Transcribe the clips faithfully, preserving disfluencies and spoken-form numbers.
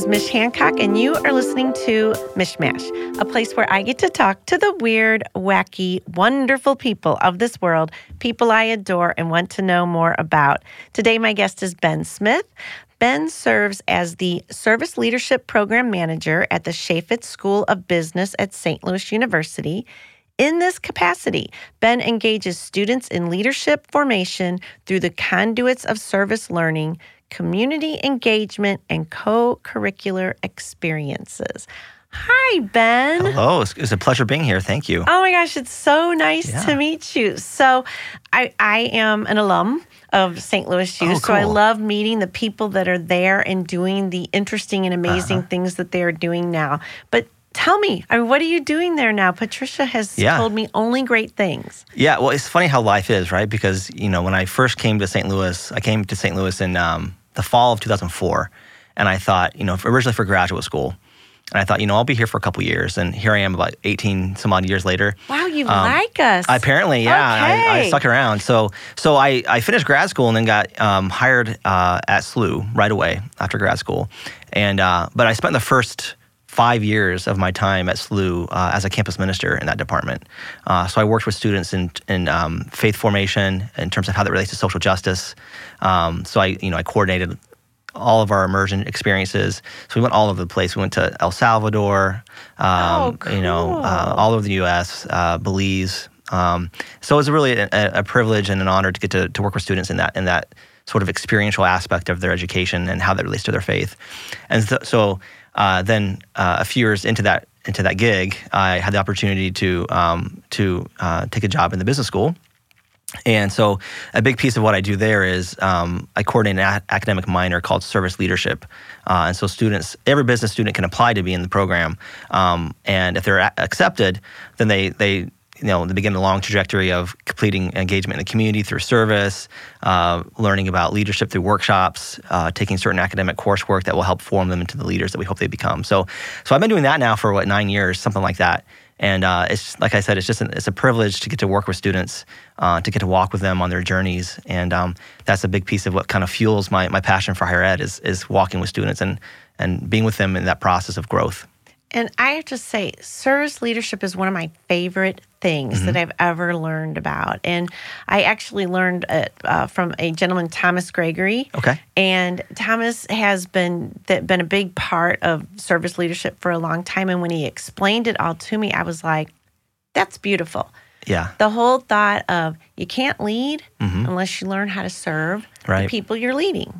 is Mish Hancock, and you are listening to Mishmash, a place where I get to talk to the weird, wacky, wonderful people of this world, people I adore and want to know more about. Today, my guest is Ben Smith. Ben serves as the Service Leadership Program Manager at the Chaifetz School of Business at Saint Louis University. In this capacity, Ben engages students in leadership formation through the conduits of service learning, community engagement, and co-curricular experiences. Hi, Ben. Hello. It's a pleasure being here. Thank you. Oh my gosh, it's so nice yeah. to meet you. So I, I am an alum of Saint Louis U, oh, cool. so I love meeting the people that are there and doing the interesting and amazing uh-huh. things that they are doing now. But tell me, I mean, what are you doing there now? Patricia has yeah. told me only great things. Yeah, well, it's funny how life is, right? Because, you know, when I first came to Saint Louis, I came to Saint Louis in um, the fall of two thousand four, and I thought, you know, originally for graduate school, and I thought, you know, I'll be here for a couple years, and here I am about eighteen some odd years later. Wow, you um, like us. Apparently, yeah, okay. I, I stuck around. So so I, I finished grad school and then got um, hired uh, at S L U right away after grad school. And uh, but I spent the first five years of my time at S L U uh, as a campus minister in that department. Uh, so I worked with students in in um, faith formation in terms of how that relates to social justice. Um, so I, you know, I coordinated all of our immersion experiences. So we went all over the place. We went to El Salvador, um, oh, cool. you know, uh, all over the U S, uh, Belize. Um, so it was really a, a privilege and an honor to get to, to work with students in that in that sort of experiential aspect of their education and how that relates to their faith. And so. so Uh, then uh, a few years into that into that gig, I had the opportunity to um, to uh, take a job in the business school, and so a big piece of what I do there is um, I coordinate an a- academic minor called service leadership, uh, and so students, every business student can apply to be in the program, um, and if they're a- accepted, then they they. You know, they begin the long trajectory of completing engagement in the community through service, uh, learning about leadership through workshops, uh, taking certain academic coursework that will help form them into the leaders that we hope they become. So, so I've been doing that now for what nine years, something like that. And uh, it's like I said, it's just an, it's a privilege to get to work with students, uh, to get to walk with them on their journeys, and um, that's a big piece of what kind of fuels my my passion for higher ed is is walking with students and and being with them in that process of growth. And I have to say, service leadership is one of my favorite things mm-hmm. that I've ever learned about. And I actually learned it uh, from a gentleman, Thomas Gregory. Okay. And Thomas has been th- been a big part of service leadership for a long time. And when he explained it all to me, I was like, that's beautiful. Yeah. The whole thought of you can't lead mm-hmm. unless you learn how to serve right. the people you're leading.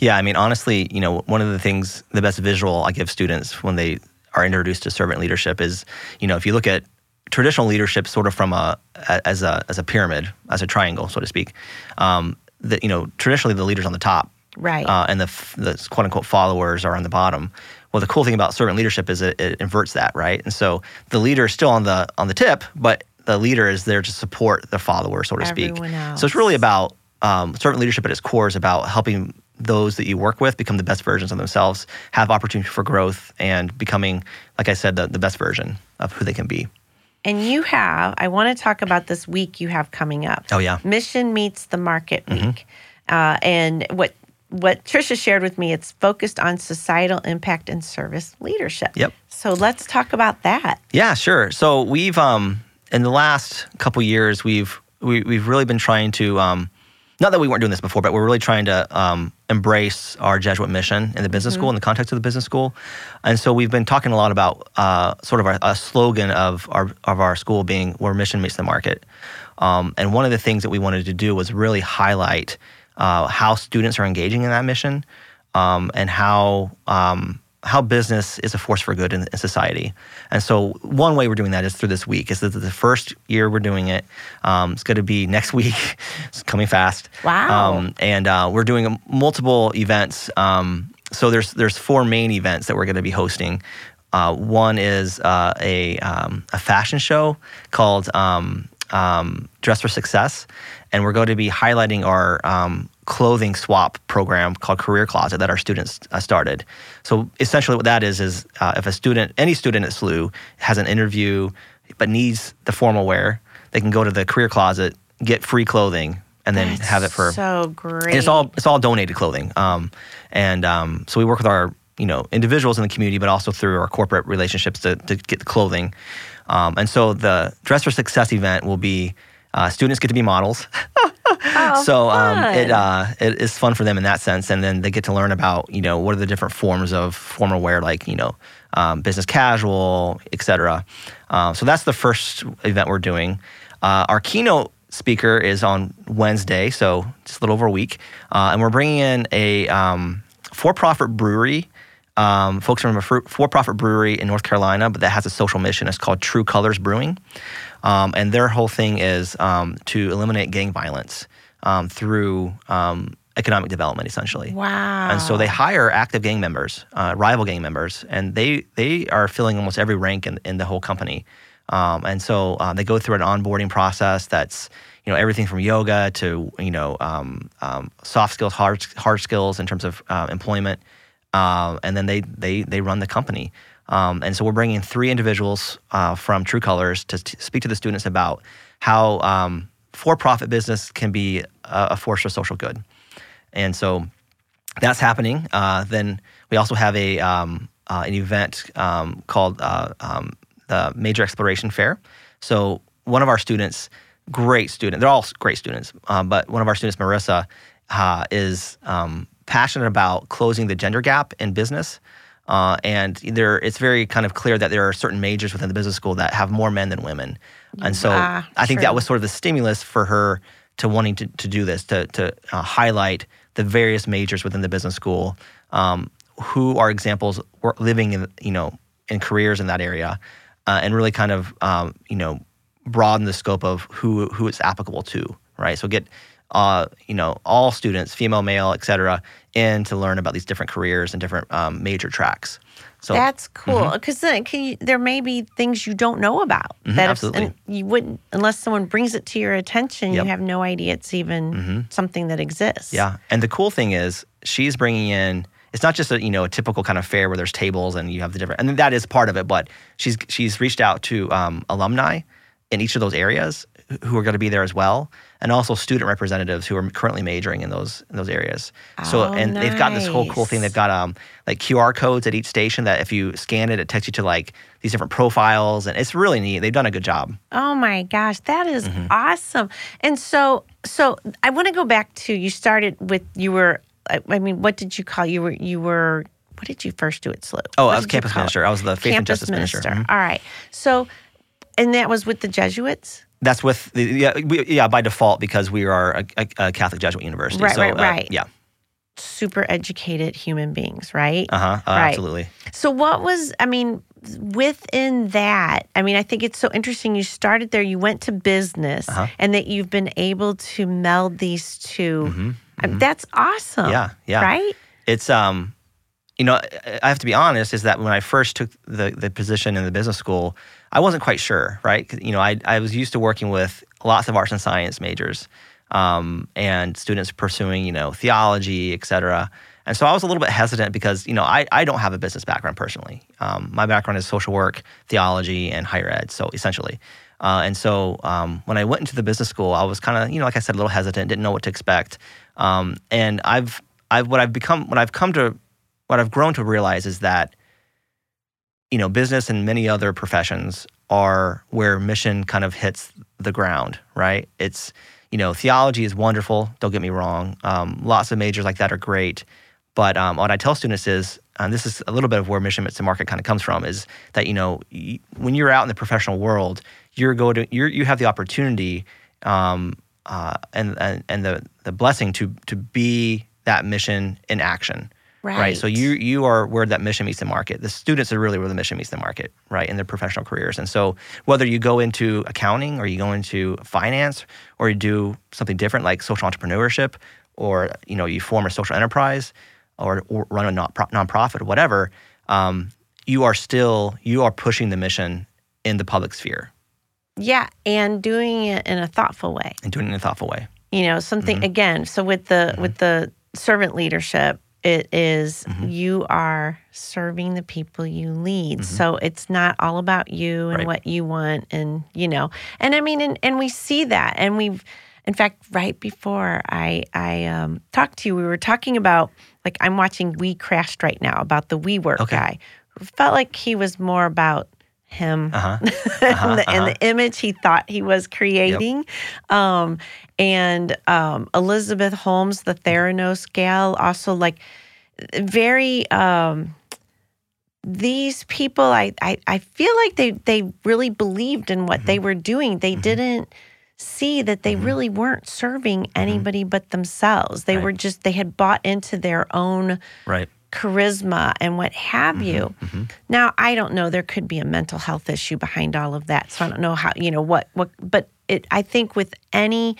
Yeah. I mean, honestly, you know, one of the things, the best visual I give students when they are introduced to servant leadership is, you know, if you look at traditional leadership sort of from a, as a, as a pyramid, as a triangle, so to speak, um, that, you know, traditionally the leader's on the top. Right. Uh, and the, the quote unquote followers are on the bottom. Well, the cool thing about servant leadership is it, it inverts that, right? And so the leader is still on the, on the tip, but the leader is there to support the follower, so to Everyone speak. Else. So it's really about, um, servant leadership at its core is about helping those that you work with become the best versions of themselves, have opportunity for growth, and becoming, like I said, the, the best version of who they can be. And you have, I want to talk about this week you have coming up. Oh, yeah. Mission Meets the Market Week. Mm-hmm. Uh, and what what Tricia shared with me, it's focused on societal impact and service leadership. Yep. So let's talk about that. Yeah, sure. So we've, um, in the last couple years, we've, we, we've really been trying to, um, not that we weren't doing this before, but we're really trying to um, embrace our Jesuit mission in the business mm-hmm. school, in the context of the business school. And so we've been talking a lot about uh, sort of our, a slogan of our of our school being where mission meets the market. Um, and one of the things that we wanted to do was really highlight uh, how students are engaging in that mission um, and how um, how business is a force for good in, in society. And so one way we're doing that is through this week. It's the, the first year we're doing it. Um, it's going to be next week. It's coming fast. Wow. Um, and uh, we're doing multiple events. Um, so there's there's four main events that we're going to be hosting. Uh, one is uh, a, um, a fashion show called um, um, Dress for Success. And we're going to be highlighting our um, clothing swap program called Career Closet that our students uh, started. So essentially what that is, is uh, if a student, any student at S L U has an interview but needs the formal wear, they can go to the Career Closet, get free clothing, and then That's have it for- so great. It's all, it's all donated clothing. Um, and um, so we work with our you know, individuals in the community, but also through our corporate relationships to, to get the clothing. Um, and so the Dress for Success event will be, uh, students get to be models. Oh, so um, it uh, it is fun for them in that sense. And then they get to learn about, you know, what are the different forms of formal wear, like, you know, um, business casual, et cetera. Uh, so that's the first event we're doing. Uh, our keynote speaker is on Wednesday, so just a little over a week. Uh, and we're bringing in a um, for-profit brewery. Um, folks from a for-profit brewery in North Carolina, but that has a social mission. It's called T R U Colors Brewing. Um, and their whole thing is um, to eliminate gang violence um, through um, economic development, essentially. Wow. And so they hire active gang members, uh, rival gang members, and they they are filling almost every rank in, in the whole company. Um, and so uh, they go through an onboarding process that's, you know, everything from yoga to, you know, um, um, soft skills, hard, hard skills in terms of uh, employment. Uh, and then they they they run the company. Um, and so we're bringing three individuals uh, from T R U Colors to t- speak to the students about how um, for-profit business can be a, a force for social good. And so that's happening. Uh, then we also have a um, uh, an event um, called uh, um, the Major Exploration Fair. So one of our students, great student, they're all great students, uh, but one of our students, Marissa, uh, is... Um, passionate about closing the gender gap in business. Uh, and there, it's very kind of clear that there are certain majors within the business school that have more men than women. And so uh, I think true. that was sort of the stimulus for her to wanting to, to do this, to, to uh, highlight the various majors within the business school, um, who are examples living in, you know, in careers in that area, uh, and really kind of, um, you know, broaden the scope of who, who it's applicable to, right? So get... Uh, you know, all students, female, male, et cetera, in to learn about these different careers and different um, major tracks. So that's cool, because mm-hmm. there may be things you don't know about mm-hmm, that absolutely. If, you wouldn't unless someone brings it to your attention. Yep. You have no idea it's even mm-hmm. something that exists. Yeah, and the cool thing is she's bringing in. It's not just a you know a typical kind of fair where there's tables and you have the different, and that is part of it. But she's she's reached out to um, alumni in each of those areas who are going to be there as well, and also student representatives who are currently majoring in those in those areas. So, oh, and nice. They've got this whole cool thing. They've got um like Q R codes at each station that if you scan it, it takes you to like these different profiles, and it's really neat. They've done a good job. Oh my gosh, that is mm-hmm. awesome. And so, so I want to go back to you started with you were. I mean, what did you call you were you were what did you first do at S L U? Oh, what I was campus minister. It? I was the faith campus and justice minister. minister. Mm-hmm. All right, so and that was with the Jesuits. That's with, the, yeah, we, yeah, by default, because we are a, a, a Catholic Jesuit university. Right, so, right, uh, right. Yeah. Super educated human beings, right? Uh-huh, uh, right. Absolutely. So what was, I mean, within that, I mean, I think it's so interesting. You started there, you went to business, uh-huh. and that you've been able to meld these two. Mm-hmm, I mean, mm-hmm. That's awesome. Yeah, yeah. Right? It's, um, you know, I have to be honest, is that when I first took the, the position in the business school, I wasn't quite sure, right? You know, I I was used to working with lots of arts and science majors um, and students pursuing, you know, theology, et cetera. And so I was a little bit hesitant because, you know, I, I don't have a business background personally. Um, my background is social work, theology, and higher ed, so essentially. Uh, and so um, when I went into the business school, I was kind of, you know, like I said, a little hesitant, didn't know what to expect. Um, and I've I've what I've become, what I've come to, what I've grown to realize is that you know, business and many other professions are where mission kind of hits the ground, right? It's, you know, theology is wonderful. Don't get me wrong. Um, lots of majors like that are great. But um, what I tell students is, and this is a little bit of where Mission Meets the Market kind of comes from, is that, you know, y- when you're out in the professional world, you're going to, you're, you have the opportunity um, uh, and, and and the the blessing to to be that mission in action. Right. Right. So you you are where that mission meets the market. The students are really where the mission meets the market, right, in their professional careers. And so whether you go into accounting or you go into finance or you do something different like social entrepreneurship or, you know, you form a social enterprise or, or run a non- nonprofit or whatever, um, you are still, you are pushing the mission in the public sphere. Yeah, and doing it in a thoughtful way. And doing it in a thoughtful way. You know, something, mm-hmm. again, so with the mm-hmm. with the servant leadership, it is mm-hmm. you are serving the people you lead. Mm-hmm. So it's not all about you and right. what you want and, you know. And I mean, and, and we see that. And we've, in fact, right before I, I um, talked to you, we were talking about like I'm watching We Crashed right now about the WeWork okay. guy. Felt like he was more about him uh-huh. Uh-huh. and, the, and the image he thought he was creating. Yep. Um, and um, Elizabeth Holmes, the Theranos gal, also like very, um, these people, I, I, I feel like they, they really believed in what mm-hmm. they were doing. They mm-hmm. didn't see that they mm-hmm. really weren't serving anybody mm-hmm. but themselves. They right. were just, they had bought into their own right. charisma and what have mm-hmm, you. Mm-hmm. Now, I don't know. There could be a mental health issue behind all of that. So I don't know how, you know, what, what, but it, I think with any,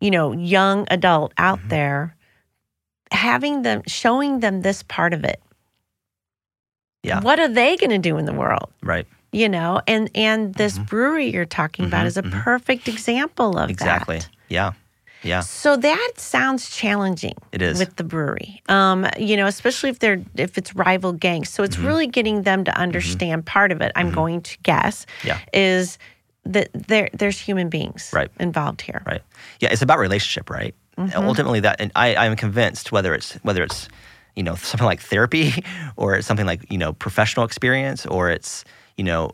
you know, young adult out mm-hmm. there, having them, showing them this part of it. Yeah. What are they going to do in the world? Right. You know, and, and this mm-hmm. brewery you're talking mm-hmm, about is a mm-hmm. perfect example of exactly. that. Exactly. Yeah. Yeah. So that sounds challenging. It is. With the brewery, um, you know, especially if they're if it's rival gangs. So it's mm-hmm. really getting them to understand mm-hmm. part of it. I'm mm-hmm. going to guess yeah. is that there there's human beings right. involved here. Right. Yeah. It's about relationship, right? Mm-hmm. And ultimately, that and I I'm convinced whether it's whether it's you know something like therapy or it's something like you know professional experience or it's you know.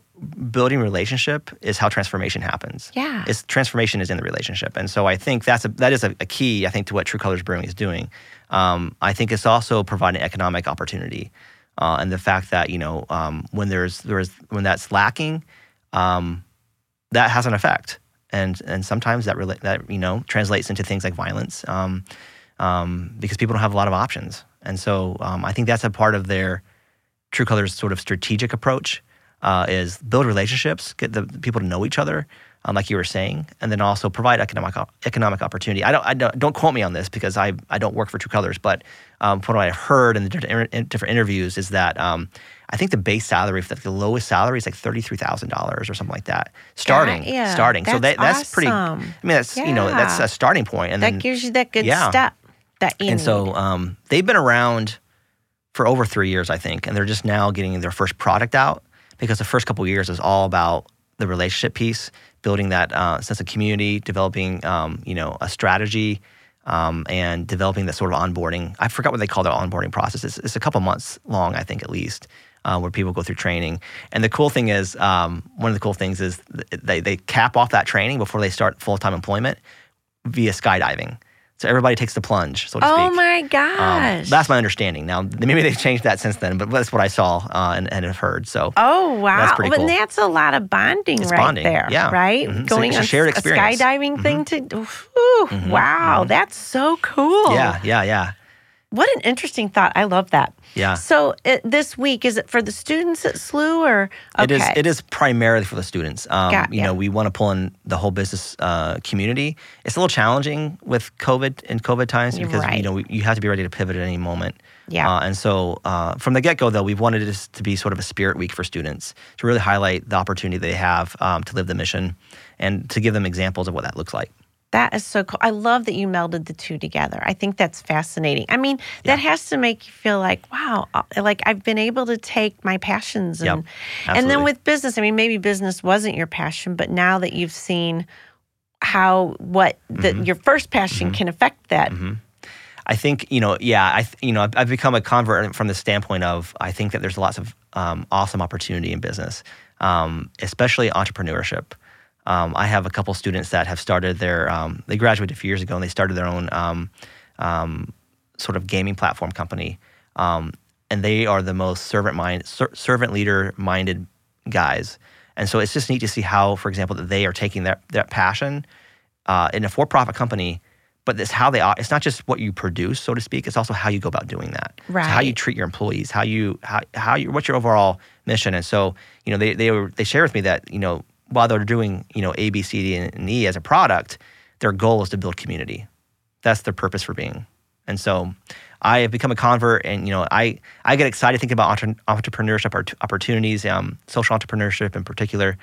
building relationship is how transformation happens. Yeah. It's transformation is in the relationship. And so I think that's a, that is a, a key, I think, to what True Colors Brewing is doing. Um, I think it's also providing economic opportunity. Uh, and the fact that, you know, um, when there's, there's, when that's lacking, um, that has an effect. And, and sometimes that, rela- that, you know, translates into things like violence um, um, because people don't have a lot of options. And so um, I think that's a part of their True Colors sort of strategic approach. Uh, is build relationships, get the people to know each other, um, like you were saying, and then also provide economic economic opportunity. I don't, I don't, don't quote me on this because I I don't work for True Colors, but um, from what I've heard in the different, in different interviews is that um, I think the base salary, the, the lowest salary, is like thirty-three thousand dollars or something like that, starting. Yeah, yeah. starting. That's so that that's awesome. pretty. I mean, that's yeah. you know that's a starting point, and that then, gives you that good yeah. step that you and need. so um, they've been around for over three years, I think, and they're just now getting their first product out. Because the first couple of years is all about the relationship piece, building that uh, sense of community, developing um, you know a strategy, um, and developing that sort of onboarding. I forgot what they call their onboarding process. It's, it's a couple months long, I think at least, uh, where people go through training. And the cool thing is, um, one of the cool things is they they cap off that training before they start full time employment via skydiving. So everybody takes the plunge, so to speak. Oh my gosh! Um, that's my understanding. Now maybe they've changed that since then, but that's what I saw uh, and, and have heard. So oh wow, that's pretty but cool. That's a lot of bonding it's right bonding. there, yeah. right? Mm-hmm. Going so on a shared experience, a skydiving mm-hmm. thing to ooh, mm-hmm. wow, mm-hmm. that's so cool. Yeah, yeah, yeah. What an interesting thought. I love that. Yeah. So it, this week, is it for the students at S L U or? Okay. It is. It is primarily for the students. Um, Got, you yeah. know, we want to pull in the whole business uh, community. It's a little challenging with COVID and COVID times because right. you know we, you have to be ready to pivot at any moment. Yeah. Uh, and so uh, from the get-go, though, we've wanted it to be sort of a spirit week for students to really highlight the opportunity they have um, to live the mission and to give them examples of what that looks like. That is so cool. I love that you melded the two together. I think that's fascinating. I mean, that yeah. has to make you feel like, wow, like I've been able to take my passions. And, yep. and then with business, I mean, maybe business wasn't your passion, but now that you've seen how, what, mm-hmm. that your first passion mm-hmm. can affect that. Mm-hmm. I think, you know, yeah, I, you know, I've, I've become a convert from the standpoint of, I think that there's lots of um, awesome opportunity in business, um, especially entrepreneurship. Um, I have a couple students that have started their, um, they graduated a few years ago and they started their own um, um, sort of gaming platform company. Um, and they are the most servant mind, ser- servant leader minded guys. And so it's just neat to see how, for example, that they are taking that, that passion uh, in a for-profit company, but it's how they are. It's not just what you produce, so to speak. It's also how you go about doing that. Right. So how you treat your employees, how you, how, how you, what's your overall mission. And so, you know, they, they were, they share with me that, you know, while they're doing, you know, A, B, C, D, and E as a product, their goal is to build community. That's their purpose for being. And so I have become a convert and, you know, I, I get excited thinking about entre- entrepreneurship opportunities, um, social entrepreneurship in particular.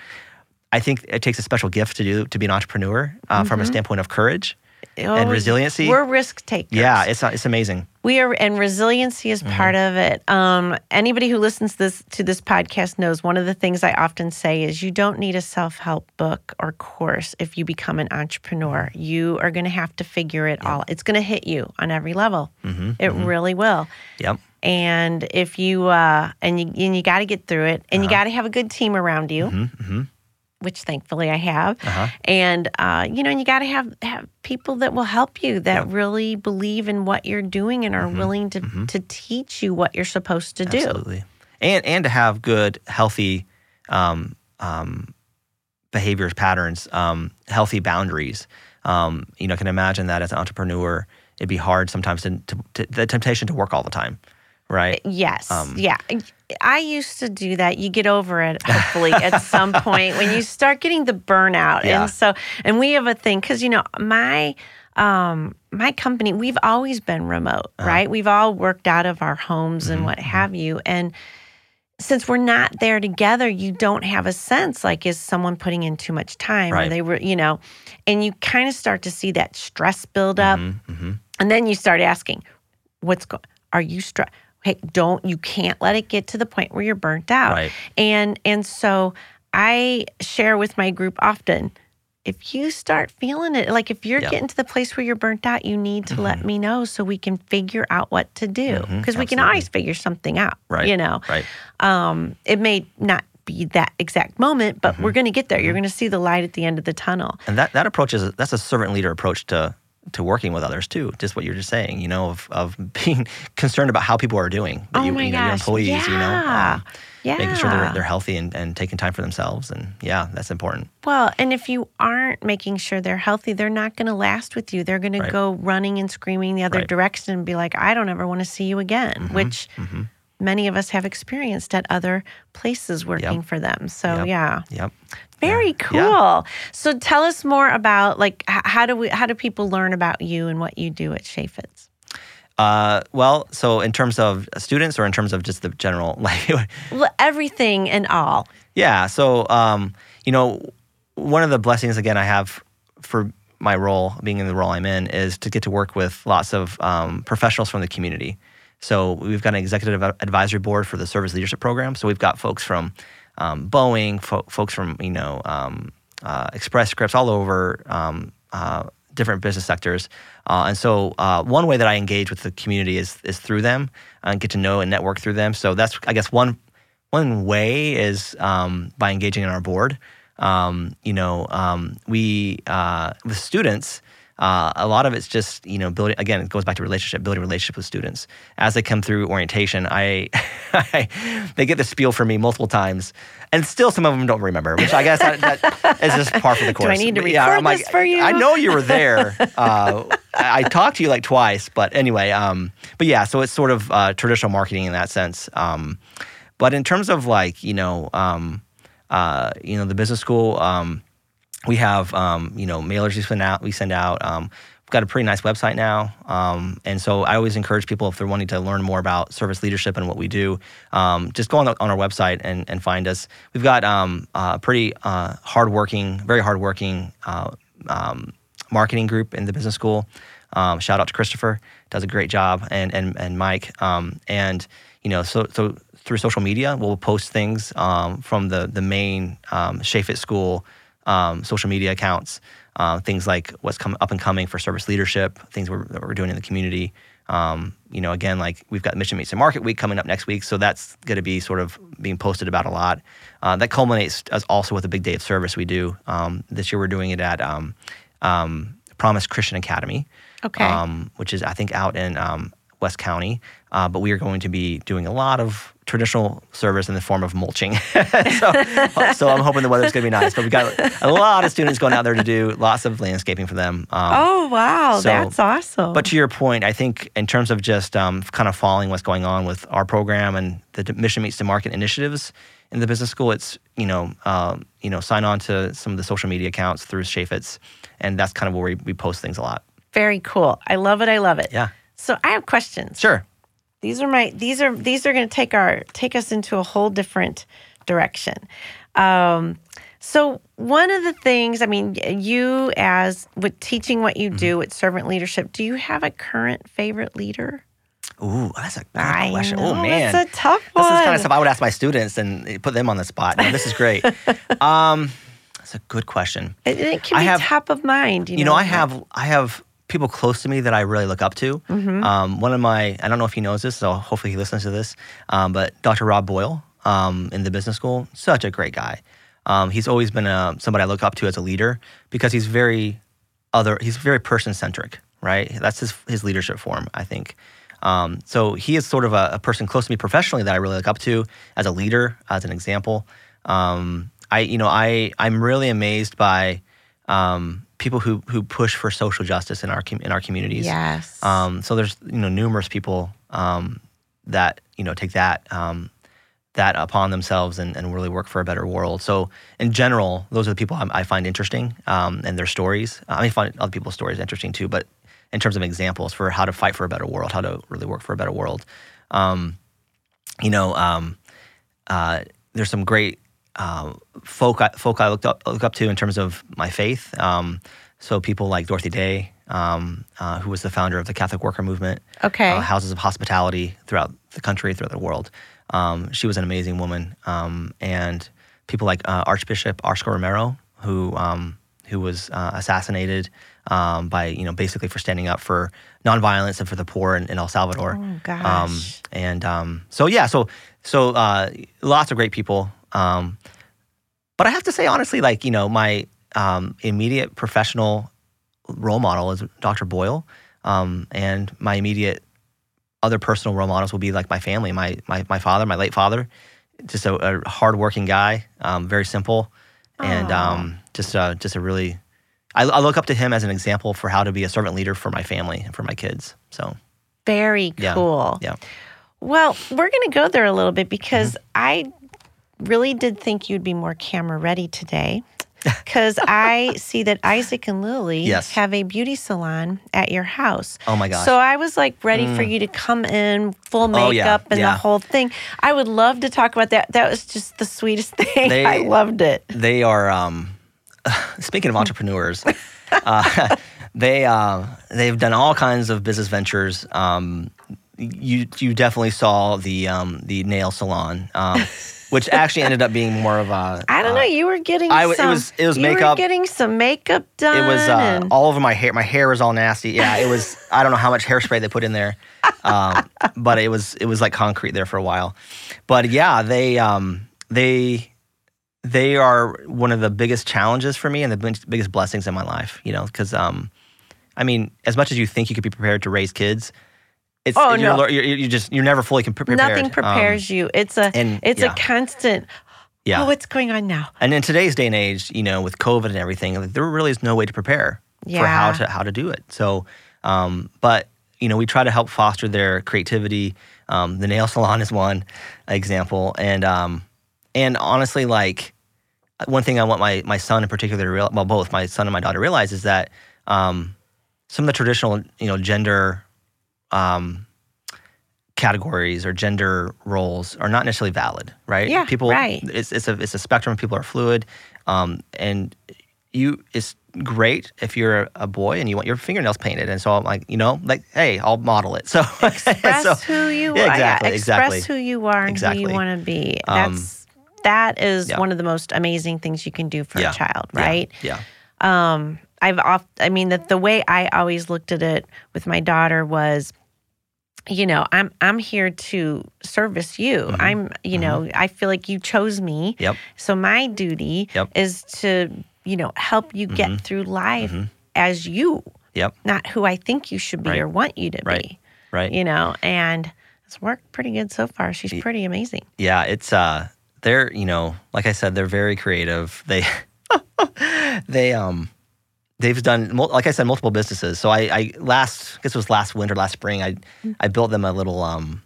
I think it takes a special gift to do to be an entrepreneur uh, mm-hmm. from a standpoint of courage. oh, and resiliency. We're risk takers. Yeah, it's it's amazing. We are, and resiliency is mm-hmm. part of it. Um, anybody who listens this, to this podcast knows one of the things I often say is you don't need a self-help book or course if you become an entrepreneur. You are going to have to figure it yep. all. It's going to hit you on every level. Mm-hmm, it mm-hmm. really will. Yep. And if you uh, and you and you got to get through it, and uh-huh. you got to have a good team around you. Mm-hmm, mm-hmm. Which thankfully I have, uh-huh. and uh, you know, and you got to have, have people that will help you that yeah. really believe in what you're doing and are mm-hmm. willing to, mm-hmm. to teach you what you're supposed to Absolutely. do. Absolutely, and and to have good, healthy um, um, behaviors, patterns, um, healthy boundaries. Um, you know, I can imagine that as an entrepreneur, it'd be hard sometimes to, to, to the temptation to work all the time. Right. Yes. Um, yeah. I used to do that. You get over it, hopefully, at some point when you start getting the burnout. Yeah. And so, and we have a thing because, you know, my um, my company, we've always been remote, uh-huh. right? We've all worked out of our homes mm-hmm. and what have you. And since we're not there together, you don't have a sense like, is someone putting in too much time? Right. Or they were, you know, and you kind of start to see that stress build up. Mm-hmm, mm-hmm. And then you start asking, what's going Are you stressed? Hey, don't, you can't let it get to the point where you're burnt out. Right. And and so I share with my group often, if you start feeling it, like if you're yep. getting to the place where you're burnt out, you need to mm-hmm. let me know so we can figure out what to do. Because mm-hmm. we can always figure something out, right. you know. Right. Um, it may not be that exact moment, but mm-hmm. we're going to get there. You're going to see the light at the end of the tunnel. And that, that approach, is that's a servant leader approach to to working with others too, just what you're just saying, you know, of of being concerned about how people are doing. Oh you, my you know, gosh. Your employees, yeah. you know, um, yeah. making sure they're, they're healthy and, and taking time for themselves. And yeah, that's important. Well, and if you aren't making sure they're healthy, they're not going to last with you. They're going right. to go running and screaming the other right. direction and be like, I don't ever want to see you again, mm-hmm. which mm-hmm. many of us have experienced at other places working yep. for them. So yep. yeah. Yep. Very cool. Yeah. So tell us more about like how do we how do people learn about you and what you do at Chaifetz? Uh, well, so in terms of students or in terms of just the general like everything and all. Yeah. So um, you know, one of the blessings again I have for my role, being in the role I'm in, is to get to work with lots of um, professionals from the community. So we've got an executive advisory board for the service leadership program. So we've got folks from Um, Boeing, fo- folks from, you know, um, uh, Express Scripts, all over um, uh, different business sectors. Uh, and so uh, one way that I engage with the community is is through them and get to know and network through them. So that's, I guess, one one way is um, by engaging in our board. Um, you know, um, we, uh, with students, uh, a lot of it's just, you know, building, again, it goes back to relationship, building relationship with students. As they come through orientation, I, I they get the spiel from me multiple times, and still some of them don't remember, which I guess I, that is just par for the course. Do I need to record yeah, I'm like, this for you? I know you were there. Uh, I, I talked to you like twice, but anyway, um, but yeah, so it's sort of uh, traditional marketing in that sense. Um, but in terms of like, you know, um, uh, you know, the business school, um, we have, um, you know, mailers we send out. We send out. Um, we've got a pretty nice website now, um, and so I always encourage people if they're wanting to learn more about service leadership and what we do, um, just go on, the, on our website and, and find us. We've got um, a pretty uh, hardworking, very hardworking uh, um, marketing group in the business school. Um, shout out to Christopher, does a great job, and and and Mike, um, and you know, so so through social media, we'll post things um, from the the main um, Chaifetz School. Um, social media accounts, uh, things like what's come up and coming for service leadership, things we're, that we're doing in the community. Um, you know, again, like we've got Mission Meets the Market Week coming up next week, so that's going to be sort of being posted about a lot. Uh, that culminates as also with a big day of service we do. Um, this year we're doing it at um, um, Promise Christian Academy, okay, um, which is I think out in um, West County, uh, but we are going to be doing a lot of traditional service in the form of mulching. so, so I'm hoping the weather's going to be nice. But we've got a lot of students going out there to do lots of landscaping for them. Um, oh, wow. So, that's awesome. But to your point, I think in terms of just um, kind of following what's going on with our program and the Mission Meets the Market initiatives in the business school, it's, you know, uh, you know, sign on to some of the social media accounts through Chaifetz, and that's kind of where we, we post things a lot. Very cool. I love it. I love it. Yeah. So I have questions. Sure. These are my these are these are going to take our take us into a whole different direction. Um, so one of the things, I mean, you as with teaching what you do at Servant Leadership, do you have a current favorite leader? Ooh, that's a good I question. Know, oh, man. That's a tough one. This is the kind of stuff I would ask my students and put them on the spot. No, this is great. um, that's a good question. It, it can I be have, top of mind. You, you know, know, I have I have people close to me that I really look up to. Mm-hmm. Um, one of my, I don't know if he knows this, so hopefully he listens to this, um, but Doctor Rob Boyle um, in the business school, such a great guy. Um, he's always been a, somebody I look up to as a leader because he's very other. He's very person-centric, right? That's his his leadership form, I think. Um, so he is sort of a, a person close to me professionally that I really look up to as a leader, as an example. Um, I, you know, I I'm really amazed by um, people who who push for social justice in our com- in our communities. Yes. Um, so there's you know numerous people um, that you know take that um, that upon themselves and, and really work for a better world. So in general, those are the people I, I find interesting um, and their stories. I mean, find other people's stories interesting too, but. In terms of examples for how to fight for a better world, how to really work for a better world. Um, you know, um, uh, there's some great uh, folk, I, folk I looked up, look up to in terms of my faith. Um, so people like Dorothy Day, um, uh, who was the founder of the Catholic Worker Movement, okay. uh, houses of hospitality throughout the country, throughout the world. Um, she was an amazing woman. Um, and people like uh, Archbishop Óscar Romero, who um, who was uh, assassinated Um, by, you know, basically for standing up for nonviolence and for the poor in, in El Salvador. Oh, gosh. Um, and um, so, yeah, so so uh, lots of great people. Um, but I have to say, honestly, like, you know, my um, immediate professional role model is Doctor Boyle. Um, and my immediate other personal role models will be like my family, my my, my father, my late father, just a, a hardworking guy, um, very simple, and um, just uh, just a really... I look up to him as an example for how to be a servant leader for my family and for my kids. So, very yeah, cool. Yeah. Well, we're going to go there a little bit because mm-hmm. I really did think you'd be more camera ready today because I see that Isaac and Lily yes. have a beauty salon at your house. Oh, my gosh. So I was like ready mm. for you to come in, full makeup oh, yeah. and yeah. the whole thing. I would love to talk about that. That was just the sweetest thing. They, I loved it. They are... um Speaking of entrepreneurs, uh, they uh, they've done all kinds of business ventures. Um, you you definitely saw the um, the nail salon, um, which actually ended up being more of a I don't uh, know. You were getting I, some. It was it was you makeup. You were getting some makeup done. It was uh, and... all over my hair. My hair was all nasty. Yeah, it was. I don't know how much hairspray they put in there, um, but it was it was like concrete there for a while. But yeah, they um, they. They are one of the biggest challenges for me and the biggest blessings in my life, you know, because, um, I mean, as much as you think you could be prepared to raise kids, it's oh, you're, no. you're, you're just, you're never fully prepared. Nothing prepares um, you. It's a, and, it's yeah. a constant, yeah. oh, what's going on now? And in today's day and age, you know, with COVID and everything, like, there really is no way to prepare yeah. for how to, how to do it. So, um, but, you know, we try to help foster their creativity. Um, the nail salon is one example. And, um, and honestly, like, one thing I want my, my son in particular to real, well, both my son and my daughter realize is that um, some of the traditional, you know, gender um, categories or gender roles are not necessarily valid, right? Yeah, people, right. It's it's a it's a spectrum. People are fluid, um, and you it's great if you're a boy and you want your fingernails painted. And so I'm like, you know, like, hey, I'll model it. So express so, who you yeah, exactly, are. Yeah, exactly. Express who you are and exactly. who you want to be. That's. Um, That is yeah. one of the most amazing things you can do for yeah. a child, right? Yeah. yeah. Um, I've oft, I mean, that the way I always looked at it with my daughter was, you know, I'm I'm here to service you. Mm-hmm. I'm, you mm-hmm. know, I feel like you chose me. Yep. So my duty yep. is to, you know, help you get mm-hmm. through life mm-hmm. as you, yep. not who I think you should be right. or want you to right. be. Right. You know, and it's worked pretty good so far. She's pretty amazing. Yeah, it's uh. They're, you know, like I said, they're very creative. They, they, um, they've done, like I said, multiple businesses. So I, I last, I guess it was last winter, last spring, I, mm-hmm. I built them a little um,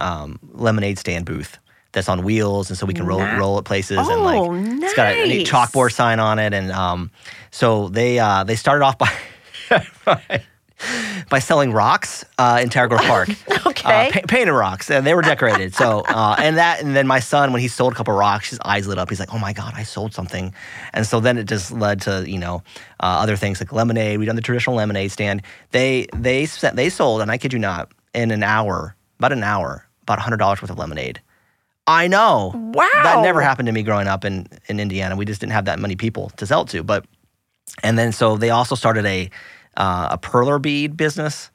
um, lemonade stand booth that's on wheels, and so we can roll, nice. roll it places, oh, and like nice. It's got a, a chalkboard sign on it, and um, so they, uh, they started off by. by by selling rocks uh, in Tarragor Park. okay. Uh, pa- painted rocks, and they were decorated. So, uh, and that, and then my son, when he sold a couple rocks, his eyes lit up. He's like, oh my God, I sold something. And so then it just led to, you know, uh, other things like lemonade. We've done the traditional lemonade stand. They, they, they sold, and I kid you not, in an hour, about an hour, about one hundred dollars worth of lemonade. I know. Wow. That never happened to me growing up in, in Indiana. We just didn't have that many people to sell it to. But, and then so they also started a uh, a perler bead business.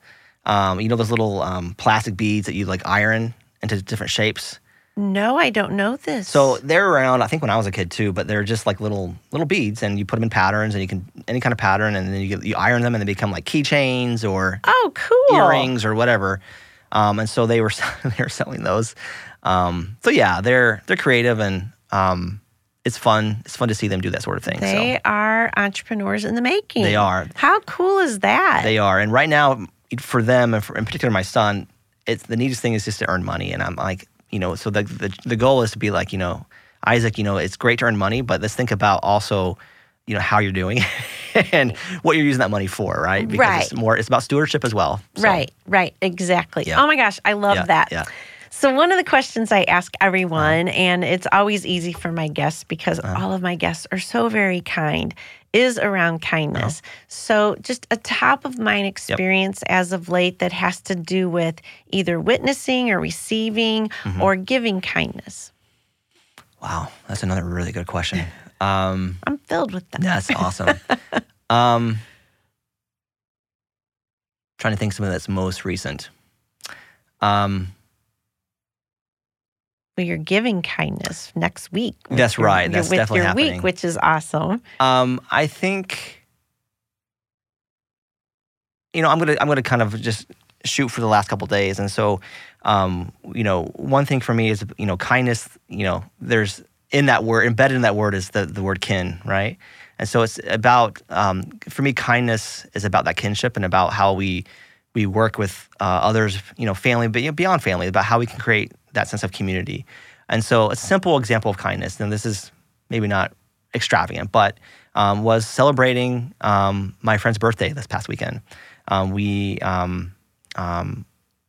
Um, you know those little um, plastic beads that you like iron into different shapes? No, I don't know this. So they're around, I think when I was a kid too, but they're just like little little beads, and you put them in patterns, and you can, any kind of pattern, and then you, get, you iron them, and they become like keychains or oh, cool. earrings or whatever. Um, and so they were they were selling those. Um, so yeah, they're they're creative, and um, it's fun. It's fun to see them do that sort of thing. They so. are entrepreneurs in the making. They are. How cool is that? They are. And right now, for them, and for, in particular my son, it's the neatest thing is just to earn money. And I'm like, you know, so the, the the goal is to be like, you know, Isaac, you know, it's great to earn money, but let's think about also, you know, how you're doing and what you're using that money for, right? Because right. It's more, it's about stewardship as well. So. Right, right, exactly. Yeah. Oh my gosh, I love yeah, that. Yeah. So one of the questions I ask everyone, and it's always easy for my guests because uh, all of my guests are so very kind, is around kindness. No. So just a top-of-mind experience yep. as of late that has to do with either witnessing or receiving mm-hmm. or giving kindness. Wow, that's another really good question. Um, I'm filled with that. That's awesome. um, trying to think of something that's most recent. Um Well, you're giving kindness next week. That's your, right. That's definitely happening. With your week, which is awesome. Um, I think, you know, I'm gonna I'm gonna kind of just shoot for the last couple of days, and so, um, you know, one thing for me is, you know, kindness. You know, there's in that word, embedded in that word is the the word kin, right? And so it's about, um, for me, kindness is about that kinship and about how we we work with uh, others, you know, family, but you know, beyond family, about how we can create that sense of community. And so a simple example of kindness, and this is maybe not extravagant, but um, was celebrating um, my friend's birthday this past weekend. Um, we, um, um,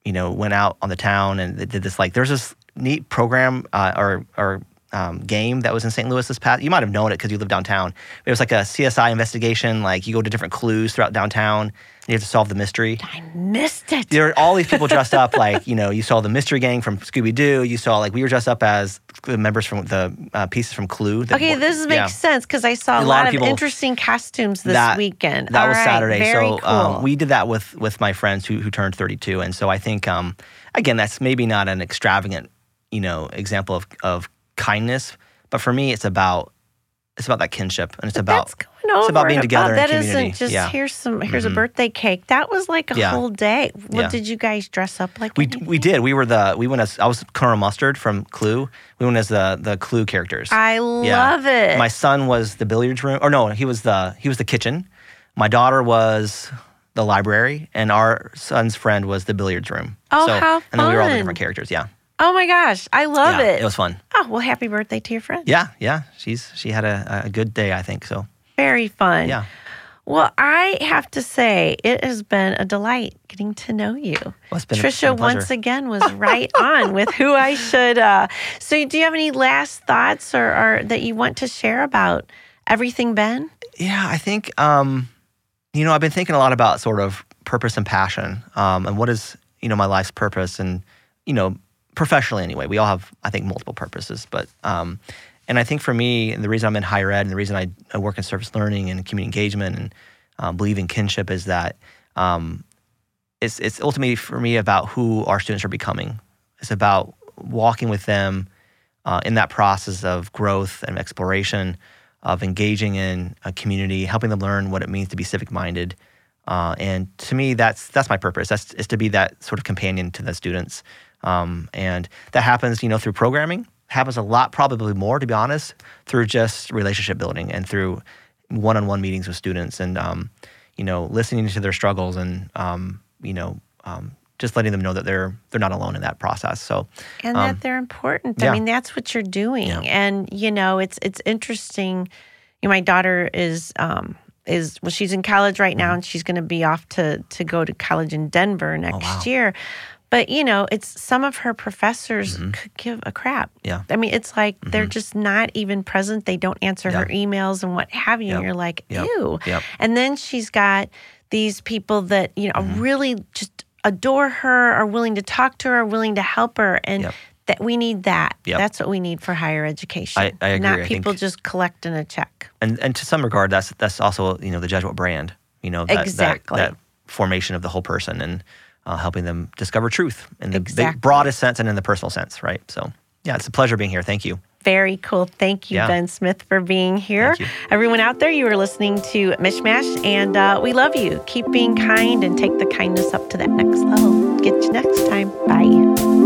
you know, went out on the town and did this, like, there's this neat program uh, or, or um, game that was in Saint Louis this past, you might have known it because you live downtown. It was like a C S I investigation, like you go to different clues throughout downtown. You have to solve the mystery. I missed it. There were all these people dressed up like, you know, you saw the mystery gang from Scooby-Doo. You saw, like, we were dressed up as the members from the uh, pieces from Clue. That okay, were, this makes yeah. sense because I saw a, a lot, lot of people, interesting costumes this that, weekend. That all was right, Saturday. Very so cool. um, we did that with with my friends who who turned thirty-two. And so I think, um, again, that's maybe not an extravagant, you know, example of, of kindness. But for me, it's about, it's about that kinship, and it's but about it's about being together in community. That isn't just yeah. here's some here's mm-hmm. a birthday cake. That was like a yeah. whole day. What well, yeah. did you guys dress up like? We we did. We were the we went as I was Colonel Mustard from Clue. We went as the the Clue characters. I yeah. love it. My son was the billiards room, or no, he was the he was the kitchen. My daughter was the library, and our son's friend was the billiards room. Oh, so, how fun! And then we were all the different characters. Yeah. Oh my gosh, I love yeah, it. It was fun. Oh, well, happy birthday to your friend. Yeah, yeah. She's she had a, a good day, I think, so. Very fun. Yeah. Well, I have to say, it has been a delight getting to know you. Well, it's been Trisha, a, been a once again, was right on with who I should. Uh, so do you have any last thoughts or, or that you want to share about everything, Ben? Yeah, I think, um, you know, I've been thinking a lot about sort of purpose and passion um, and what is, you know, my life's purpose and, you know, professionally anyway. We all have, I think, multiple purposes. But, um, and I think for me, the reason I'm in higher ed and the reason I, I work in service learning and community engagement and um, believe in kinship is that um, it's, it's ultimately for me about who our students are becoming. It's about walking with them uh, in that process of growth and exploration, of engaging in a community, helping them learn what it means to be civic-minded. Uh, and to me, that's that's my purpose. That's is to be that sort of companion to the students. Um, and that happens, you know, through programming. Happens a lot, probably more, to be honest, through just relationship building and through one-on-one meetings with students and, um, you know, listening to their struggles and, um, you know, um, just letting them know that they're they're not alone in that process. So and um, that they're important. Yeah. I mean, that's what you're doing. Yeah. And you know, it's it's interesting. You know, my daughter is um, is, well, she's in college right now, and she's going to be off to to go to college in Denver next oh, wow. year. But, you know, it's some of her professors mm-hmm. could give a crap. Yeah. I mean, it's like mm-hmm. they're just not even present. They don't answer yep. her emails and what have you. Yep. And you're like, yep. ew. Yep. And then she's got these people that, you know, mm-hmm. really just adore her, are willing to talk to her, are willing to help her. And yep. that we need that. Yep. That's what we need for higher education. I, I agree. Not people just collecting a check. And and to some regard, that's that's also, you know, the Jesuit brand. You know, that, exactly. that, that formation of the whole person. And Uh, helping them discover truth in the exactly. broadest sense and in the personal sense, right? So, yeah, it's a pleasure being here. Thank you. Very cool. Thank you, yeah. Ben Smith, for being here. Everyone out there, you are listening to Mishmash, and uh, we love you. Keep being kind and take the kindness up to that next level. Get you next time. Bye.